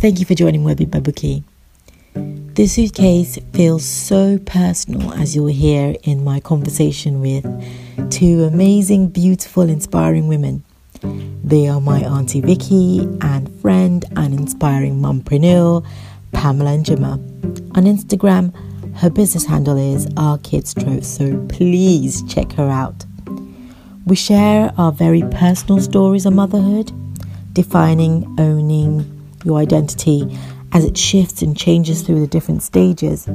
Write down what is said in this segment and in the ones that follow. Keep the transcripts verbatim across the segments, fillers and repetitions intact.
Thank you for joining Webby Babuki. This suitcase feels so personal, as you'll hear in my conversation with two amazing, beautiful, inspiring women. They are my Auntie Vicky and friend and inspiring mumpreneur, Pamela and Gemma. On Instagram, her business handle is Our Kids Trove, so please check her out. We share our very personal stories of motherhood, defining, owning your identity as it shifts and changes through the different stages.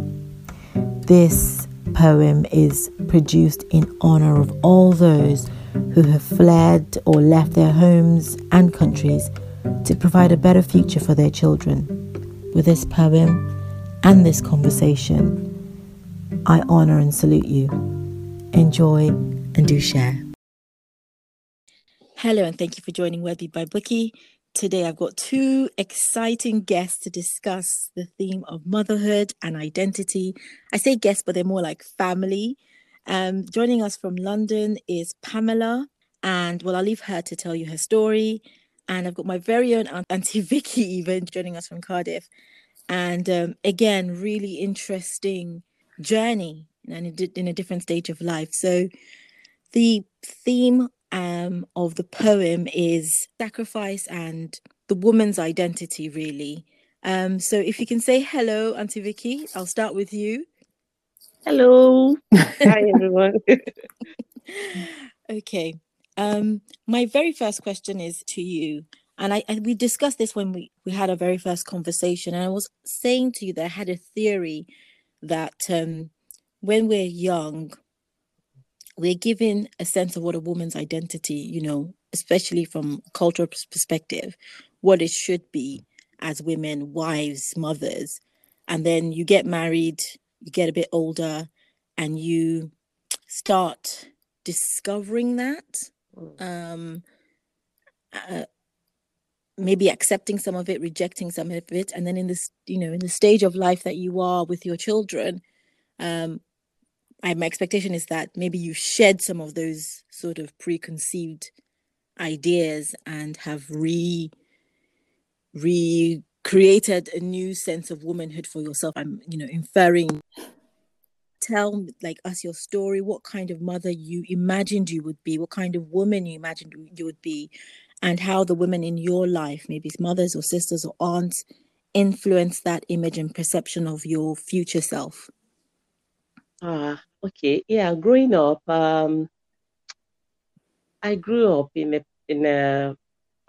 This poem is produced in honor of all those who have fled or left their homes and countries to provide a better future for their children. With this poem and this conversation, I honor and salute you. Enjoy and do share. Hello, and thank you for joining Webby Babuki. Today I've got two exciting guests to discuss the theme of motherhood and identity. I say guests, but they're more like family. Um, joining us from London is Pamela, and well, I'll leave her to tell you her story. And I've got my very own Auntie Vicky even joining us from Cardiff. And um, again, really interesting journey and in a different stage of life. So the theme Um, of the poem is sacrifice and the woman's identity, really. Um, so if you can say hello, Auntie Vicky, I'll start with you. Hello. Hi, everyone. Okay. Um, my very first question is to you. And I, and we discussed this when we, we had our very first conversation. And I was saying to you that I had a theory that um, when we're young, we're given a sense of what a woman's identity, you know, especially from a cultural perspective, what it should be as women, wives, mothers. And then you get married, you get a bit older, and you start discovering that, um, uh, maybe accepting some of it, rejecting some of it. And then in this, you know, in the stage of life that you are with your children, um, I, my expectation is that maybe you shed some of those sort of preconceived ideas and have re recreated a new sense of womanhood for yourself. I'm, you know, inferring. Tell like us your story, what kind of mother you imagined you would be, what kind of woman you imagined you would be, and how the women in your life, maybe it's mothers or sisters or aunts, influence that image and perception of your future self. Ah, okay. Yeah, growing up, um, I grew up in a in a,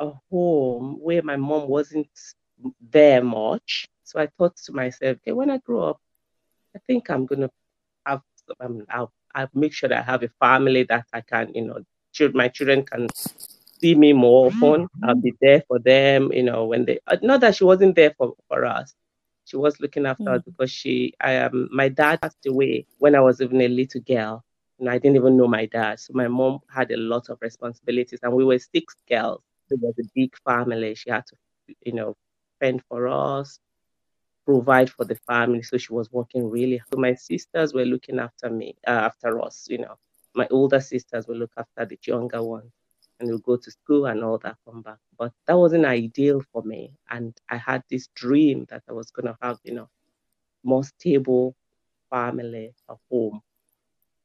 a home where my mom wasn't there much. So I thought to myself, okay, when I grow up, I think I'm gonna have um, I'll I'll make sure that I have a family that I can, you know, ch- my children can see me more often. I'll be there for them, you know, when they. Not that she wasn't there for, for us. She was looking after mm. us because she, I, um, my dad passed away when I was even a little girl, and I didn't even know my dad. So my mom had a lot of responsibilities, and we were six girls. It was a big family. She had to, you know, fend for us, provide for the family. So she was working really hard. So my sisters were looking after me, uh, after us. You know, my older sisters would look after the younger ones, and we'll go to school and all that, come back. But that wasn't ideal for me. And I had this dream that I was going to have, you know, more stable family, a home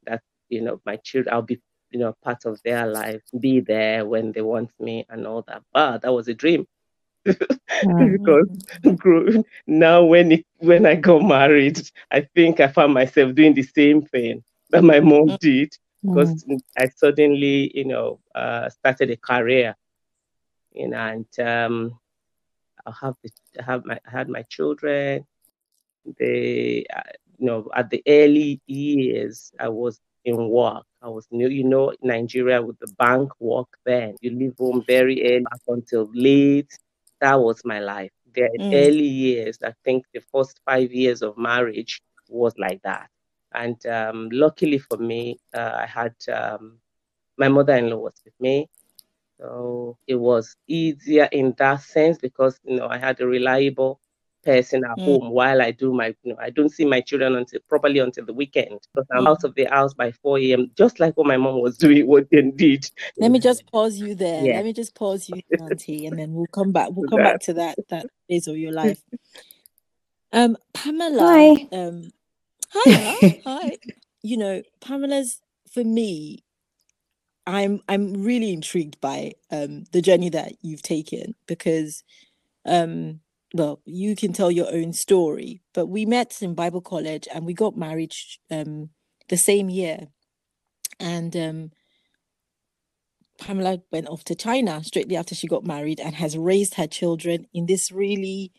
that, you know, my children, I'll be, you know, part of their life, be there when they want me and all that. But that was a dream. Mm-hmm. Because now when, it, when I got married, I think I found myself doing the same thing that my mom did. Because mm. I suddenly, you know, uh, started a career, you know, and um, I have the, I have my I had my children. They, uh, you know, at the early years, I was in work. I was new, you know, Nigeria with the bank work. Then you leave home very early up until late. That was my life. The mm. early years, I think, the first five years of marriage was like that. And um, luckily for me, uh, I had um, my mother-in-law was with me, so it was easier in that sense because, you know, I had a reliable person at mm. home while I do my, you know, I don't see my children until properly until the weekend, because I'm mm. out of the house by four a.m., just like what my mom was doing, what they did. Let me just pause you there. Yeah. Let me just pause you, Auntie, and then we'll come back. We'll come back to that, that phase of your life. Um, Pamela. Hi. Um, hi. Hi. You know, Pamela's, for me, I'm I'm really intrigued by um, the journey that you've taken, because, um, well, you can tell your own story. But we met in Bible college and we got married um, the same year. And um, Pamela went off to China straihtly after she got married and has raised her children in this really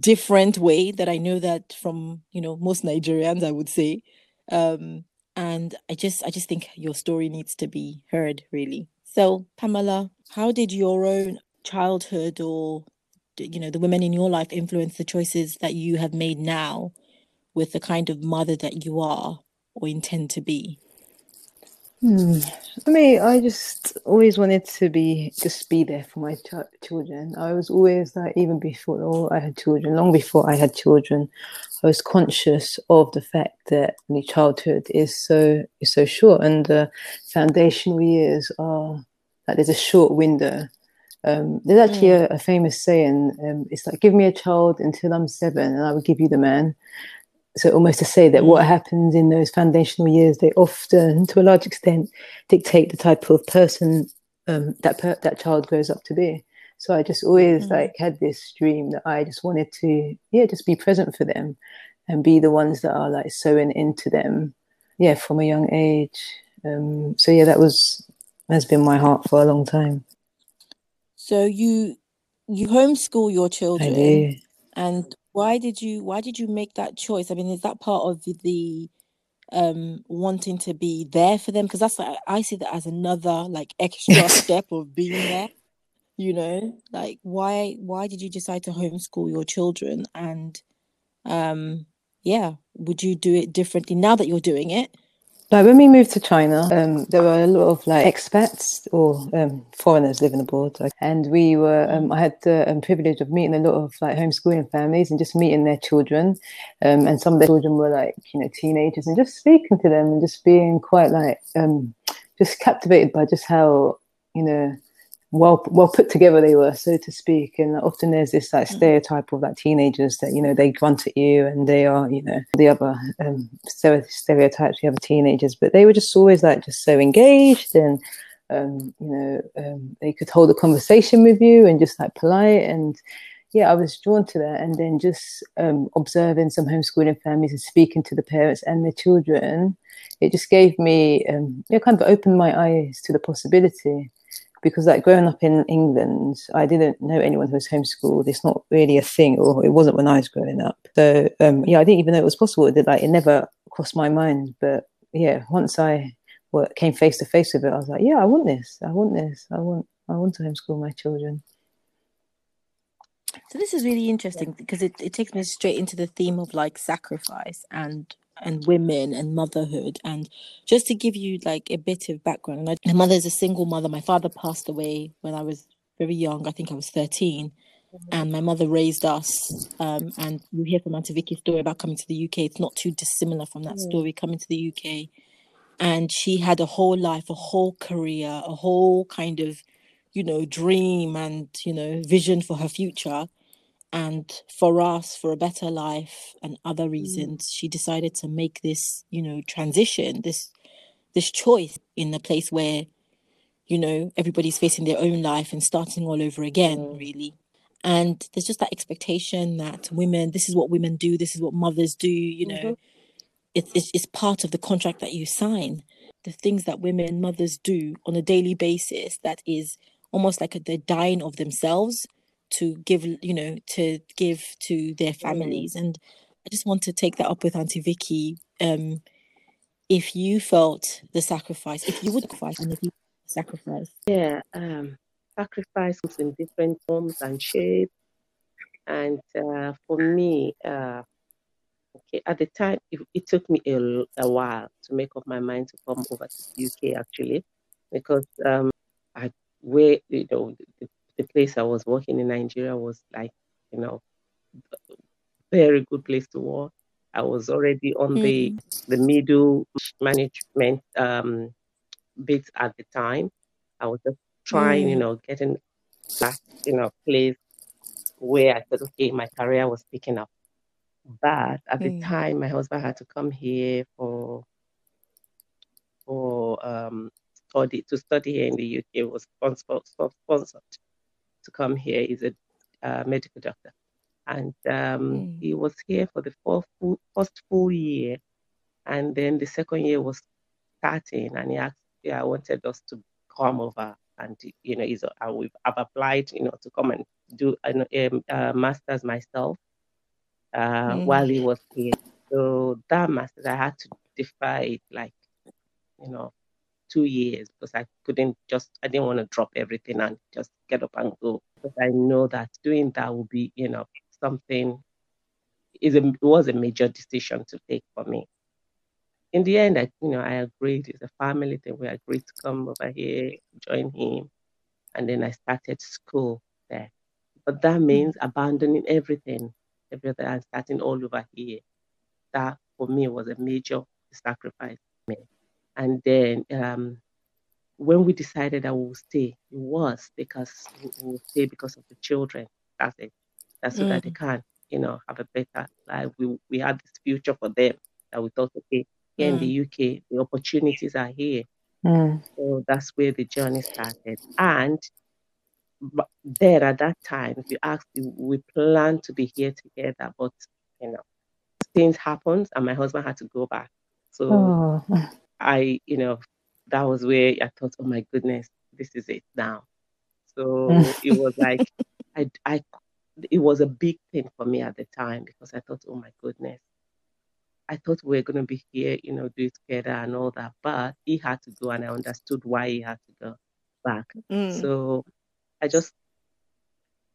different way that I know that from, you know, most Nigerians, I would say. Um, and I just, I just think your story needs to be heard, really. So, Pamela, how did your own childhood, or, you know, the women in your life, influence the choices that you have made now with the kind of mother that you are or intend to be? Hmm. I mean, I just always wanted to be, just be there for my ch- children. I was always that, even before oh, I had children, long before I had children, I was conscious of the fact that my childhood is so is so short, and the foundational years are, like, there's a short window. Um, there's actually mm. a, a famous saying, um, it's like, give me a child until I'm seven and I will give you the man. So almost to say that what happens in those foundational years, they often, to a large extent, dictate the type of person um, that per- that child grows up to be. So I just always mm-hmm. like had this dream that I just wanted to, yeah, just be present for them and be the ones that are like sewing into them, yeah, from a young age. Um, so yeah, that was has been my heart for a long time. So you you homeschool your children, I do. and. Why did you why did you make that choice? I mean, is that part of the um, wanting to be there for them? Because that's like, I see that as another like extra step of being there, you know, like why why did you decide to homeschool your children? And um, yeah, would you do it differently now that you're doing it? Like when we moved to China, um, there were a lot of like expats or um, foreigners living abroad, like, and we were. Um, I had the um, privilege of meeting a lot of like homeschooling families and just meeting their children, um, and some of their children were like, you know, teenagers, and just speaking to them and just being quite like um, just captivated by just how, you know, well well put together they were, so to speak. And often there's this like stereotype of like teenagers that, you know, they grunt at you and they are, you know, the other um stereotypes you have of teenagers, but they were just always like just so engaged, and um you know um they could hold a conversation with you and just like polite. And yeah, I was drawn to that. And then just um observing some homeschooling families and speaking to the parents and their children, it just gave me um it kind of opened my eyes to the possibility. Because like growing up in England, I didn't know anyone who was homeschooled. It's not really a thing, or it wasn't when I was growing up. So um, yeah, I didn't even know it was possible. It, like, it never crossed my mind. But yeah, once I well, came face to face with it, I was like, yeah, I want this. I want this. I want. I want to homeschool my children. So this is really interesting, because it, it takes me straight into the theme of like sacrifice and. and women and motherhood. And just to give you like a bit of background, my mother is a single mother. My father passed away when I was very young. I think I was thirteen, and my mother raised us. Um, and you hear from Auntie Vicky's story about coming to the U K. It's not too dissimilar from that story, coming to the U K. And she had a whole life, a whole career, a whole kind of, you know, dream and, you know, vision for her future. And for us, for a better life and other reasons, mm. she decided to make this, you know, transition, this this choice in a place where, you know, everybody's facing their own life and starting all over again, mm. really. And there's just that expectation that women, this is what women do, this is what mothers do, you know. Mm-hmm. It, it's, it's part of the contract that you sign. The things that women, mothers do on a daily basis that is almost like they're dying of themselves to give, you know, to give to their families. And I just want to take that up with Auntie Vicky. Um, if you felt the sacrifice, if you would sacrifice, and if you sacrifice. Yeah, um, sacrifice was in different forms and shapes. And uh, for me, uh, okay, at the time, it, it took me a, a while to make up my mind to come over to the U K, actually, because um, I, where, you know, the, the place I was working in Nigeria was like, you know, very good place to work. I was already on mm. the the middle management um, bit at the time. I was just trying, mm. you know, getting back, you know, place where I said, okay, my career was picking up. But at mm. the time, my husband had to come here for for um, study to study here in the U K. He was sponsored, sponsored to come here. He's a uh, medical doctor. And um, mm. he was here for the full, full, first full year. And then the second year was starting. And he asked, yeah, I wanted us to come over. And, you know, he's, uh, we've, I've applied, you know, to come and do a, a, a master's myself uh, mm. while he was here. So that master's, I had to defer it, like, you know, two years because I couldn't just, I didn't want to drop everything and just get up and go. Because I know that doing that will be, you know, something is a, was a major decision to take for me. In the end, I, you know, I agreed. It's a family thing. We agreed to come over here, join him, and then I started school there. But that means abandoning everything, everything, and starting all over here. That for me was a major sacrifice. And then um, when we decided that we would stay, it was because we would stay because of the children. That's it. That's so mm. that they can, you know, have a better life. We we had this future for them that we thought, okay, here mm. in the U K, the opportunities are here. Mm. So that's where the journey started. And but there at that time, if you asked, we planned to be here together, but, you know, things happened and my husband had to go back. So oh. I, you know, that was where I thought, oh my goodness, this is it now. So it was like, I, I it was a big thing for me at the time because I thought, oh my goodness, I thought we were going to be here, you know, do it together and all that. But he had to go and I understood why he had to go back. Mm. So I just,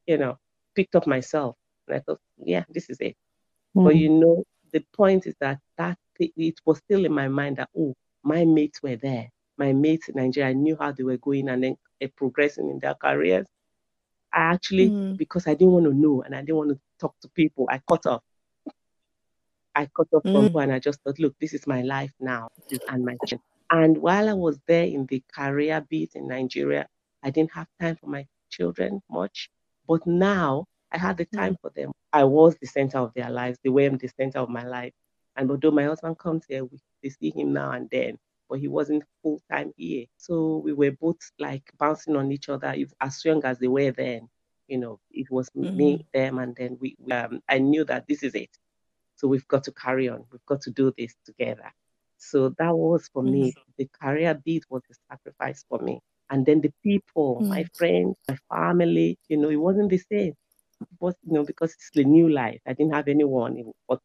you know, picked up myself and I thought, yeah, this is it. Mm. But, you know, the point is that, that it was still in my mind that, oh, my mates were there. My mates in Nigeria, I knew how they were going and then uh, progressing in their careers. I actually, mm. because I didn't want to know and I didn't want to talk to people, I cut off. I cut off mm. from people and I just thought, look, this is my life now. This is, and, my and while I was there in the career beat in Nigeria, I didn't have time for my children much. But now I had the time mm. for them. I was the center of their lives. They were the center of my life. And although my husband comes here, we, they see him now and then. But he wasn't full-time here. So we were both like bouncing on each other as young as they were then. You know, it was mm-hmm. me, them, and then we, we um, I knew that this is it. So we've got to carry on. We've got to do this together. So that was for mm-hmm. me, the career beat was a sacrifice for me. And then the people, mm-hmm. my friends, my family, you know, it wasn't the same. It was, you know, because it's the new life. I didn't have anyone, it was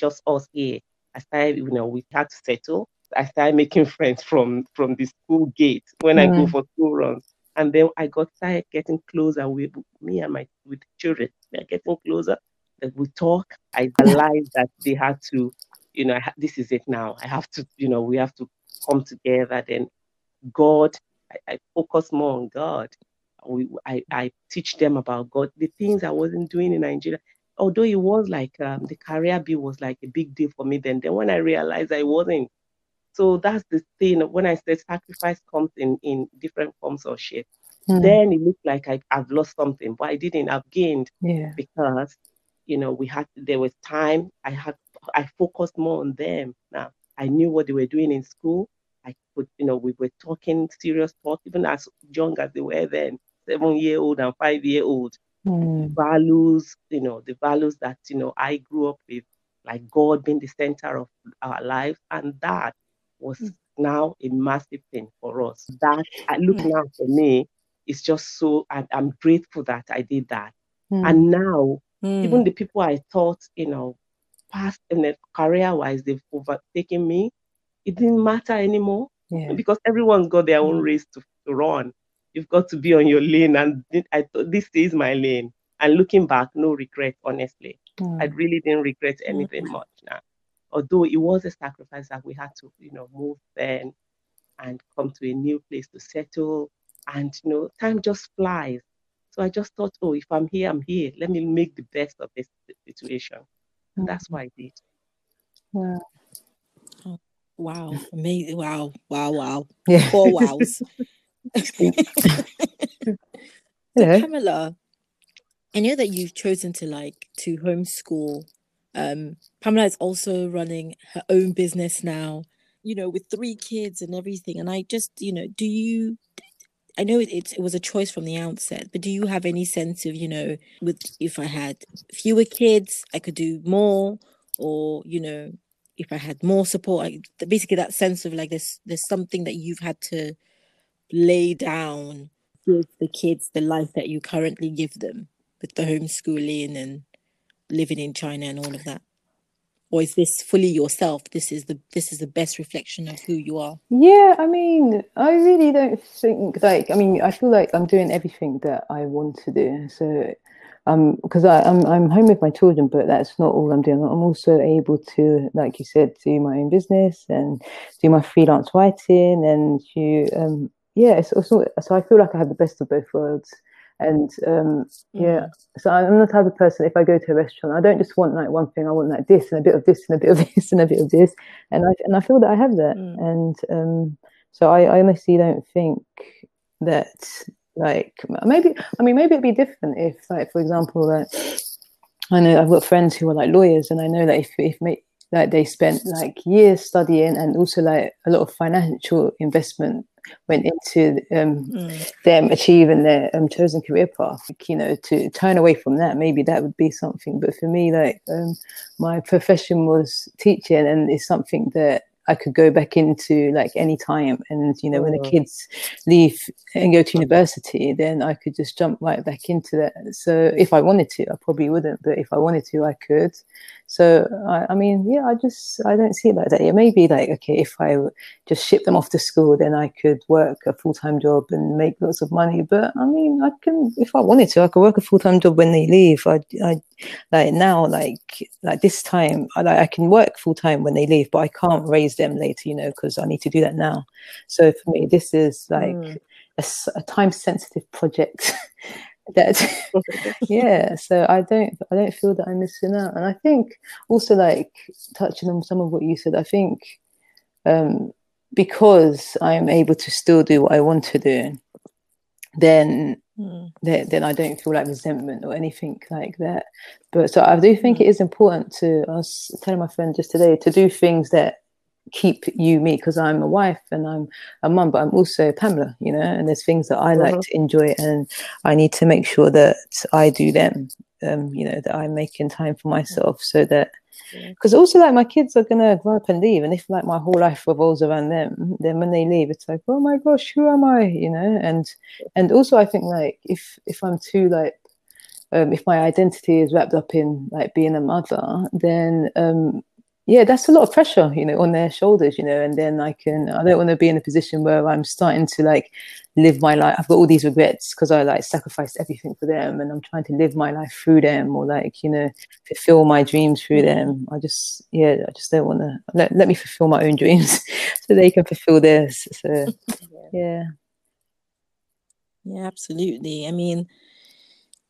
just us here. I started, you know, we had to settle. I started making friends from, from the school gate when mm-hmm. I go for school runs. And then I got started getting closer with me and my with the children. They're getting closer. That we talk. I realized that they had to, you know, ha- this is it now. I have to, you know, we have to come together. Then God, I, I focus more on God. We, I, I teach them about God. The things I wasn't doing in Nigeria. Although it was like um, the career B was like a big deal for me. Then, then when I realized I wasn't. So that's the thing. When I said sacrifice comes in, in different forms or shape, mm. then it looked like I, I've lost something, but I didn't. I've gained yeah. because, you know, we had, there was time. I had, I focused more on them. Now I knew what they were doing in school. I could, you know, we were talking serious talk, even as young as they were then, seven year old and five year old. Mm. Values, you know, the values that, you know, I grew up with, like God being the center of our lives. And that was mm. now a massive thing for us. That I look mm. now for me, it's just so I, I'm grateful that I did that. Mm. And now mm. even the people I thought, you know, past and career-wise, they've overtaken me. It didn't matter anymore yeah. because everyone's got their own mm. race to, to run. You've got to be on your lane, and I thought this is my lane. And looking back, no regret, honestly. Mm. I really didn't regret anything mm. much now. Although it was a sacrifice that we had to, you know, move then and come to a new place to settle. And, you know, time just flies. So I just thought, oh, if I'm here, I'm here. Let me make the best of this situation. And that's what I did. Wow. Oh, wow. Amazing. Wow. Wow. Wow. Yeah. Four wows. So Pamela, I know that you've chosen to like to homeschool. Um, Pamela is also running her own business now, you know, with three kids and everything. And I just, you know, do you, I know it, it, it was a choice from the outset, but do you have any sense of, you know, with if I had fewer kids, I could do more, or, you know, if I had more support, I, basically that sense of like there's, there's something that you've had to lay down with the kids, the life that you currently give them with the homeschooling and living in China and all of that? Or is this fully yourself? This is the this is the best reflection of who you are. Yeah, I mean, I really don't think like I mean, I feel like I'm doing everything that I want to do. So, um, because I'm I'm home with my children, but that's not all I'm doing. I'm also able to, like you said, do my own business and do my freelance writing and you um yeah. It's also, so I feel like I have the best of both worlds. And um yeah, so I'm the type of person, if I go to a restaurant, I don't just want like one thing. I want like this and a bit of this and a bit of this and a bit of this, and I and I feel that I have that. Mm. And um so I, I honestly don't think that like maybe I mean maybe it'd be different if like for example like I know I've got friends who are like lawyers, and I know that if if make, like they spent like years studying, and also like a lot of financial investment went into um, mm. them achieving their um, chosen career path. Like, you know, to turn away from that, maybe that would be something. But for me, like um, my profession was teaching, and it's something that I could go back into like any time. And you know, oh. when the kids leave and go to university, then I could just jump right back into that. So if I wanted to, I probably wouldn't, but if I wanted to, I could. So I, I mean, yeah, I just I don't see it like that. It may be like, okay, if I just ship them off to school, then I could work a full time job and make lots of money. But I mean, I can, if I wanted to, I could work a full time job when they leave. I, I like now, like like this time, I like, I can work full time when they leave, but I can't raise them later, you know, because I need to do that now. So for me, this is like mm. a, a time sensitive project. That yeah, so I don't I don't feel that I'm missing out. And I think also like touching on some of what you said, I think um because I'm able to still do what I want to do, then mm. then, then I don't feel like resentment or anything like that. But so I do think mm. it is important to, I was telling my friend just today, to do things that keep you me, because I'm a wife and I'm a mum, but I'm also Pamela, you know, and there's things that I like mm-hmm. to enjoy, and I need to make sure that I do them, um you know, that I'm making time for myself, so that, because also like my kids are gonna grow up and leave, and if like my whole life revolves around them, then when they leave it's like, oh my gosh, who am I, you know? And and also I think like if if I'm too like um if my identity is wrapped up in like being a mother, then um yeah, that's a lot of pressure, you know, on their shoulders, you know. And then I can, I don't want to be in a position where I'm starting to like live my life. I've got all these regrets because I like sacrificed everything for them, and I'm trying to live my life through them, or like, you know, fulfill my dreams through them. I just, yeah, I just don't want to, let, let me fulfill my own dreams so they can fulfill theirs. So, yeah. Yeah, absolutely. I mean,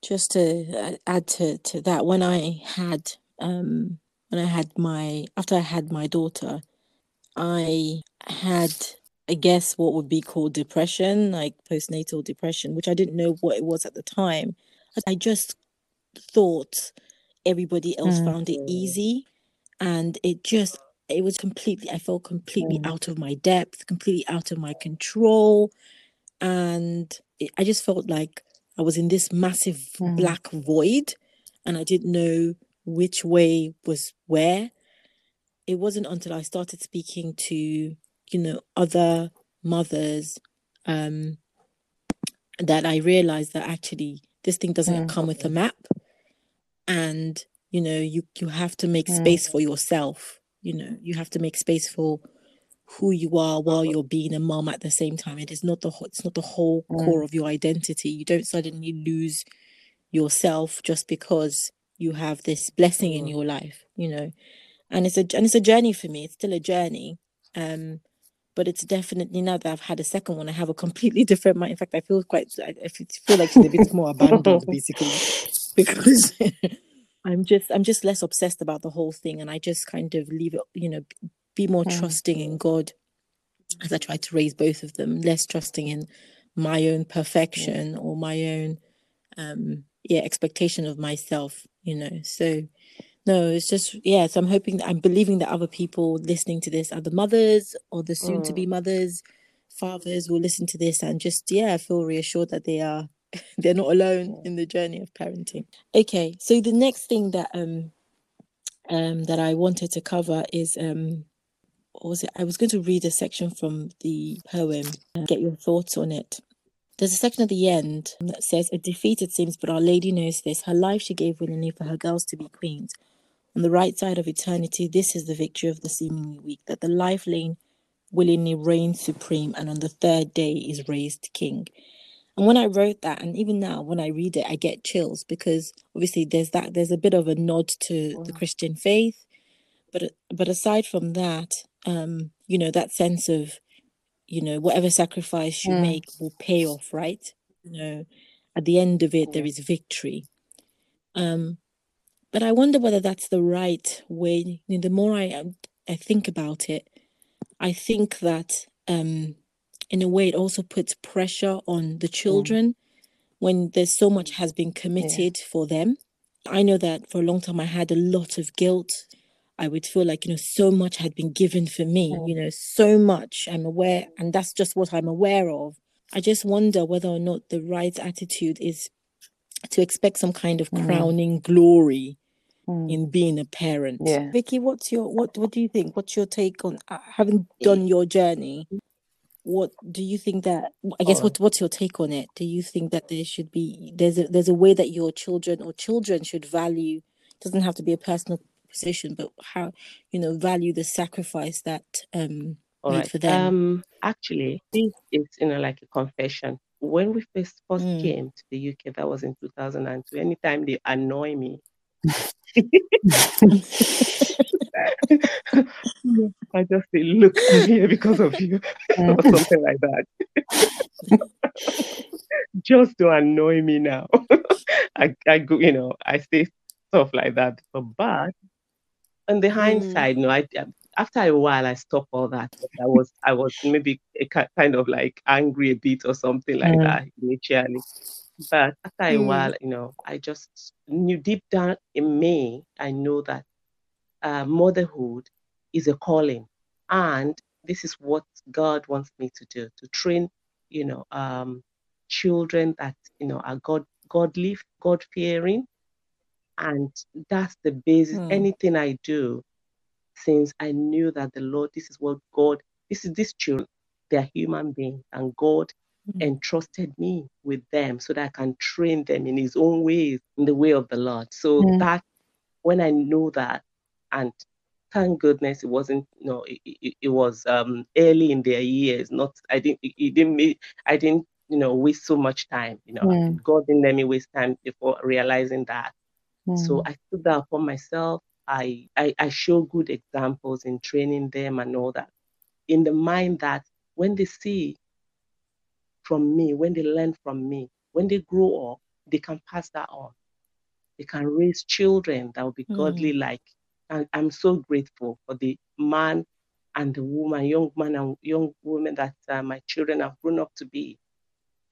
just to add to, to that, when I had, um, When I had my, after I had my daughter, I had, I guess, what would be called depression, like postnatal depression, which I didn't know what it was at the time. I just thought everybody else mm. found it easy. And it just, it was completely, I felt completely mm. out of my depth, completely out of my control. And it, I just felt like I was in this massive mm. black void, and I didn't know which way was where. It wasn't until I started speaking to, you know, other mothers um, that I realized that actually this thing doesn't yeah. come with a map. And, you know, you, you have to make yeah. space for yourself. You know, you have to make space for who you are while you're being a mom at the same time. It is not the, it's not the whole yeah. core of your identity. You don't suddenly lose yourself just because you have this blessing in your life, you know. And it's a and it's a journey for me. It's still a journey. Um, but it's definitely, now that I've had a second one, I have a completely different mind. In fact, I feel quite, I feel like she's a bit more abandoned, basically, because I'm just, I'm just less obsessed about the whole thing. And I just kind of leave it, you know, be more yeah. trusting in God as I try to raise both of them, less trusting in my own perfection yeah. or my own, um, yeah, expectation of myself, you know, so no, it's just, yeah. So I'm hoping that I'm believing that other people listening to this are the mothers or the soon to be mothers, fathers will listen to this and just, yeah, I feel reassured that they are, they're not alone in the journey of parenting. Okay. So the next thing that, um, um, that I wanted to cover is, um, what was it? I was going to read a section from the poem, get your thoughts on it. There's a section at the end that says, "A defeated seems, but Our Lady knows this. Her life she gave willingly for her girls to be queens. On the right side of eternity, this is the victory of the seemingly weak, that the lifeline willingly reigns supreme, and on the third day is raised king." And when I wrote that, and even now when I read it, I get chills, because obviously there's that, there's a bit of a nod to wow. the Christian faith. But but aside from that, um, you know, that sense of, you know, whatever sacrifice you yeah. make will pay off, right? You know, at the end of it, yeah. there is victory. Um. But I wonder whether that's the right way. You know, the more I I think about it, I think that um, in a way it also puts pressure on the children mm. when there's so much has been committed yeah. for them. I know that for a long time I had a lot of guilt. I would feel like, you know, so much had been given for me, mm. you know, so much I'm aware, and that's just what I'm aware of. I just wonder whether or not the right attitude is to expect some kind of crowning mm. glory mm. in being a parent. Yeah. Vicky, what's your what what do you think? What's your take on uh, having done your journey? What do you think that I guess oh. what what's your take on it? Do you think that there should be there's a there's a way that your children or children should value, doesn't have to be a personal position, but how, you know, value the sacrifice that um All made right. for them? Um actually this is, you know, like a confession. When we first first mm. came to the U K, that was in two thousand two, anytime they annoy me, I just say, look, I'm here because of you, or something like that. Just to annoy me now. I, I go, you know, I say stuff like that. But on the mm. hindsight, no, I, I after a while, I stopped all that. I was, I was maybe a, kind of like angry a bit or something like mm. that initially. But after mm. a while, you know, I just knew deep down in me, I know that uh, motherhood is a calling, and this is what God wants me to do: to train, you know, um, children that, you know, are God, godly, God fearing, and that's the basis. Mm. Anything I do. Since I knew that the Lord, this is what God, this is these children, they're human beings, and God mm-hmm. entrusted me with them so that I can train them in His own ways, in the way of the Lord. So mm-hmm. that, when I know that, and thank goodness it wasn't, you know, it, it, it was um, early in their years. Not, I didn't, it, it didn't, make, I didn't, you know, waste so much time. You know, mm-hmm. God didn't let me waste time before realizing that. Mm-hmm. So I took that upon myself. I, I, I show good examples in training them and all that, in the mind that when they see from me, when they learn from me, when they grow up, they can pass that on. They can raise children that will be mm. godly-like. And I'm so grateful for the man and the woman, young man and young woman that uh, my children have grown up to be.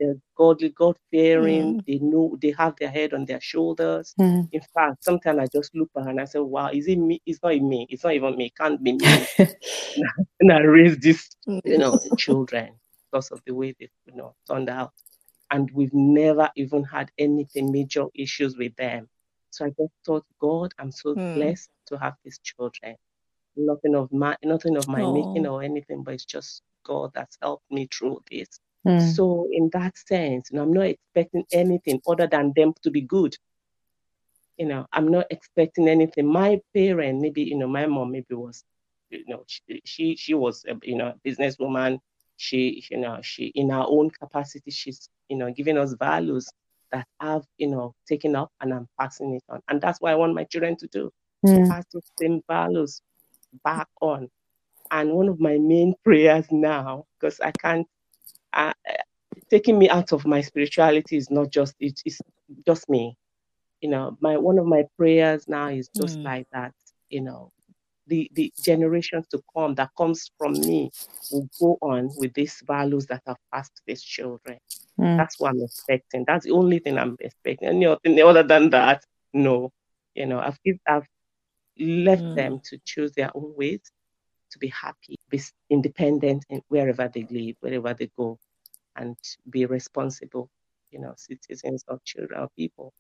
They're godly, God-fearing. Mm. They know, they have their head on their shoulders. Mm. In fact, sometimes I just look back and I say, wow, is it me? It's not me. It's not even me. It can't be me. And I raise these, you know, children because of the way they, you know, turned out. And we've never even had anything, major issues with them. So I just thought, God, I'm so mm. blessed to have these children. Nothing of my, nothing of my Aww. making or anything, but it's just God that's helped me through this. Mm. So in that sense, you know, I'm not expecting anything other than them to be good. You know, I'm not expecting anything. My parent, maybe, you know, my mom maybe was, you know, she she, she was, a, you know, businesswoman. She, you know, she in her own capacity, she's, you know, giving us values that I've, you know, taken up and I'm passing it on. And that's what I want my children to do, mm. to pass those same values back on. And one of my main prayers now, because I can't, uh, taking me out of my spirituality is not just it, it's just me. You know, my one of my prayers now is just mm. like that, you know, the, the generations to come that comes from me will go on with these values that have passed to these children. Mm. That's what I'm expecting. That's the only thing I'm expecting. Anything other than that, no. You know, I've, I've left mm. them to choose their own ways, to be happy, be independent in wherever they live, wherever they go, and be responsible, you know, citizens or children or people.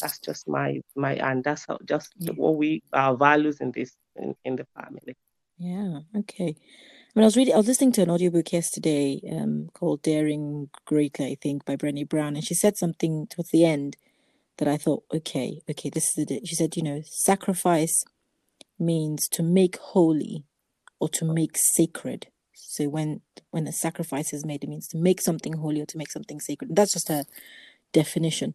That's just my, my, and that's how just yeah. what we, our values in this, in, in the family. Yeah. Okay. I mean, I was reading, I was listening to an audiobook yesterday um, called Daring Greatly, I think, by Brené Brown. And she said something towards the end that I thought, okay, okay, this is it. She said, you know, sacrifice means to make holy or to make sacred. So when, when a sacrifice is made, it means to make something holy or to make something sacred. And that's just her definition.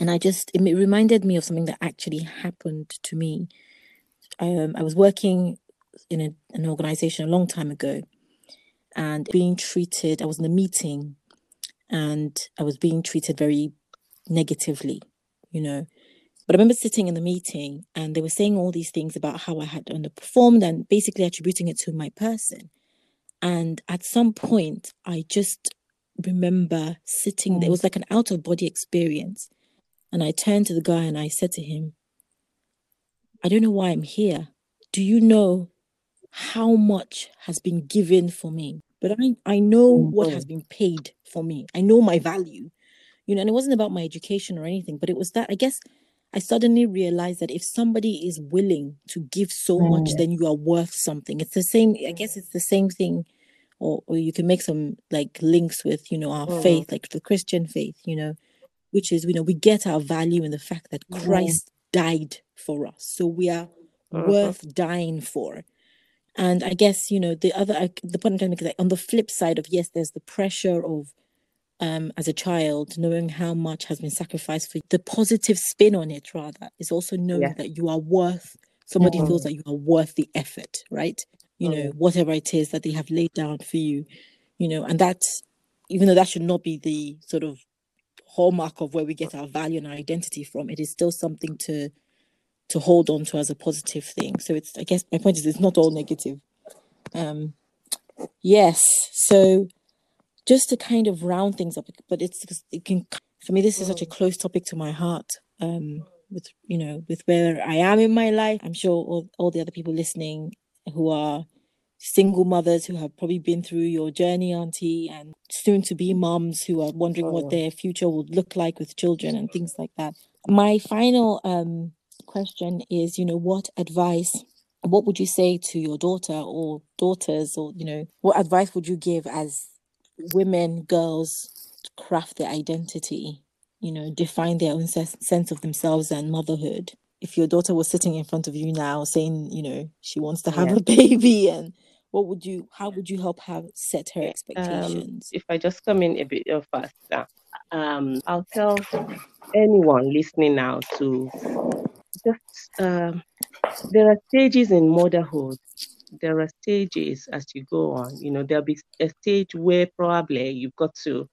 And I just, it reminded me of something that actually happened to me. Um, I was working in a, an organization a long time ago, and being treated, I was in a meeting and I was being treated very negatively, you know. But I remember sitting in the meeting and they were saying all these things about how I had underperformed and basically attributing it to my person. And at some point, I just remember sitting there. It was like an out-of-body experience. And I turned to the guy and I said to him, I don't know why I'm here. Do you know how much has been given for me? But I, I know what has been paid for me. I know my value. You know, and it wasn't about my education or anything, but it was that, I guess, I suddenly realized that if somebody is willing to give so much, then you are worth something. It's the same, I guess it's the same thing, or, or you can make some like links with, you know, our oh. faith, like the Christian faith, you know, which is, you know, we get our value in the fact that Christ yeah. died for us. So we are uh-huh. worth dying for. And I guess, you know, the other, I, the point I'm trying to make is like on the flip side of, yes, there's the pressure of, Um, as a child, knowing how much has been sacrificed for you. The positive spin on it, rather, is also knowing yeah. that you are worth, somebody mm-hmm. feels that you are worth the effort, right? You mm-hmm. know, whatever it is that they have laid down for you, you know, and that's, even though that should not be the sort of hallmark of where we get our value and our identity from, it is still something to to hold on to as a positive thing. So it's, I guess my point is, it's not all negative. Um, yes, so... Just to kind of round things up, but it's it can for me. This is such a close topic to my heart. Um, with you know, with where I am in my life, I'm sure all, all the other people listening who are single mothers who have probably been through your journey, Auntie, and soon to be mums who are wondering what their future will look like with children and things like that. My final um question is, you know, what advice? What would you say to your daughter or daughters, or you know, what advice would you give as women, girls, craft their identity, you know, define their own ses- sense of themselves and motherhood? If your daughter was sitting in front of you now saying, you know, she wants to have yeah. a baby, and what would you, how would you help her set her expectations? Um, if I just come in a bit faster, um, I'll tell anyone listening now to just, um, there are stages in motherhood. There are stages as you go on, you know, there'll be a stage where probably you've got to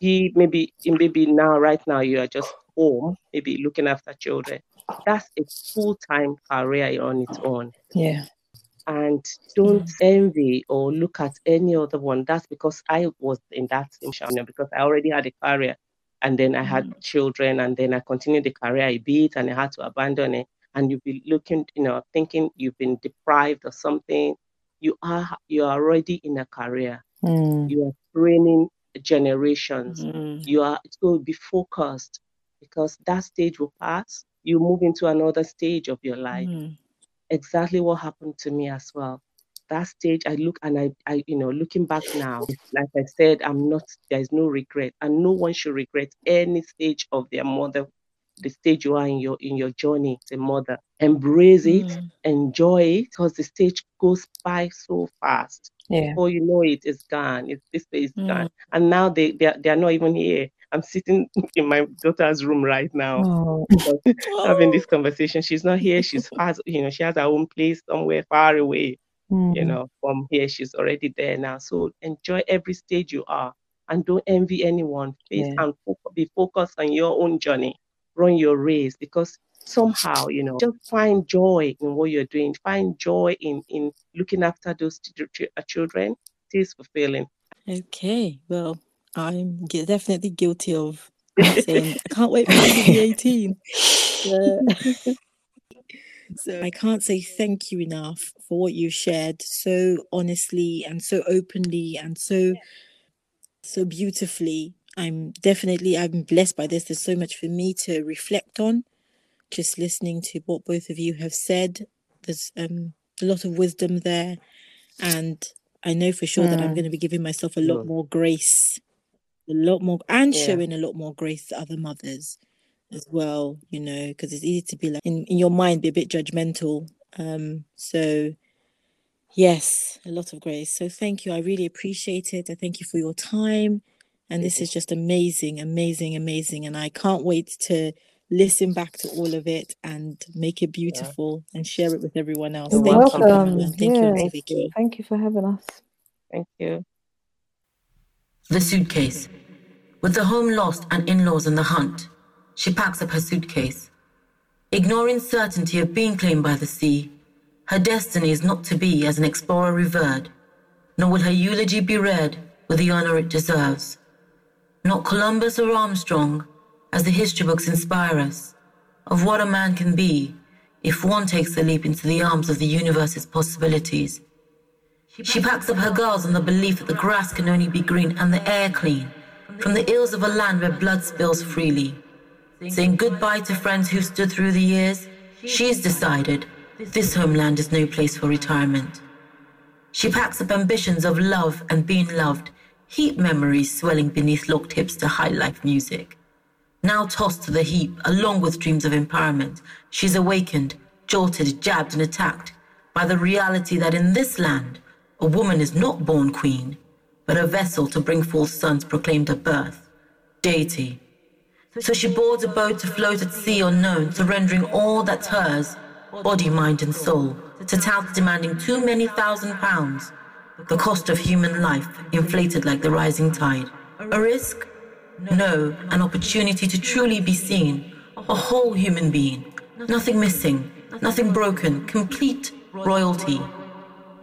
be maybe, maybe now, right now, you are just home, maybe looking after children. That's a full-time career on its own. Yeah. And don't yeah. envy or look at any other one. That's because I was in that situation, you know, because I already had a career and then I had mm. children, and then I continued the career a bit and I had to abandon it. And you'll be looking, you know, thinking you've been deprived of something. You are, you are already in a career. Mm. You are training generations. Mm. You are, so be focused, because that stage will pass. You move into another stage of your life. Mm. Exactly what happened to me as well. That stage, I look and I, I, you know, looking back now, like I said, I'm not, there's no regret, and no one should regret any stage of their motherhood. The stage you are in your in your journey as a mother, embrace it, mm. enjoy it, because the stage goes by so fast. Yeah. Before you know it, it's gone. It's, this day is mm. gone, and now they they are, they are not even here. I'm sitting in my daughter's room right now, oh. having this conversation. She's not here. She's far, you know, she has her own place somewhere far away. Mm. You know, from here, she's already there now. So enjoy every stage you are and don't envy anyone. Please, yeah. and fo- be focused on your own journey. Run your race, because somehow, you know, just find joy in what you're doing. Find joy in, in looking after those t- t- children. It is fulfilling. Okay. Well, I'm g- definitely guilty of saying, I can't wait for you to be eighteen. Yeah. So I can't say thank you enough for what you shared so honestly and so openly and so, so beautifully. I'm definitely, I'm blessed by this. There's so much for me to reflect on, just listening to what both of you have said. There's um, a lot of wisdom there. And I know for sure mm. that I'm going to be giving myself a lot mm. more grace, a lot more, and yeah. showing a lot more grace to other mothers as well, you know, because it's easy to be like in, in your mind, be a bit judgmental. Um, so yes, a lot of grace. So thank you. I really appreciate it. I thank you for your time. And this is just amazing, amazing, amazing. And I can't wait to listen back to all of it and make it beautiful yeah. and share it with everyone else. You're thank welcome. you. Thank, yeah. you Vicky. Thank you for having us. Thank you. The suitcase. With the home lost and in-laws on the hunt, she packs up her suitcase. Ignoring certainty of being claimed by the sea, her destiny is not to be as an explorer revered, nor will her eulogy be read with the honor it deserves. Not Columbus or Armstrong, as the history books inspire us, of what a man can be if one takes the leap into the arms of the universe's possibilities. She packs up her girls on the belief that the grass can only be green and the air clean from the ills of a land where blood spills freely. Saying goodbye to friends who've stood through the years, she's decided this homeland is no place for retirement. She packs up ambitions of love and being loved, heap memories swelling beneath locked hips to high life music. Now tossed to the heap, along with dreams of empowerment, she's awakened, jolted, jabbed and attacked by the reality that in this land, a woman is not born queen, but a vessel to bring forth sons proclaimed at birth, deity. So she boards a boat to float at sea unknown, surrendering all that's hers, body, mind and soul, to touts demanding too many thousand pounds, the cost of human life inflated like the rising tide. A risk? No, an opportunity to truly be seen, a whole human being, nothing missing, nothing broken, complete royalty.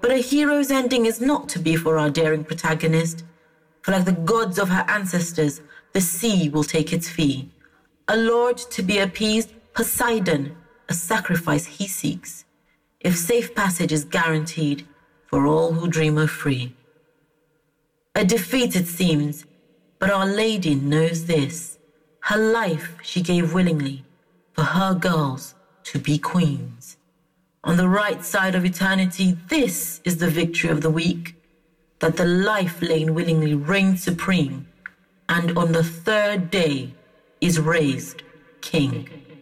But a hero's ending is not to be for our daring protagonist, for like the gods of her ancestors, the sea will take its fee. Allured to be appeased, Poseidon, a sacrifice he seeks, if safe passage is guaranteed for all who dream are free. A defeat it seems, but Our Lady knows this. Her life she gave willingly for her girls to be queens. On the right side of eternity, this is the victory of the weak, that the life laid willingly reigns supreme, and on the third day is raised king.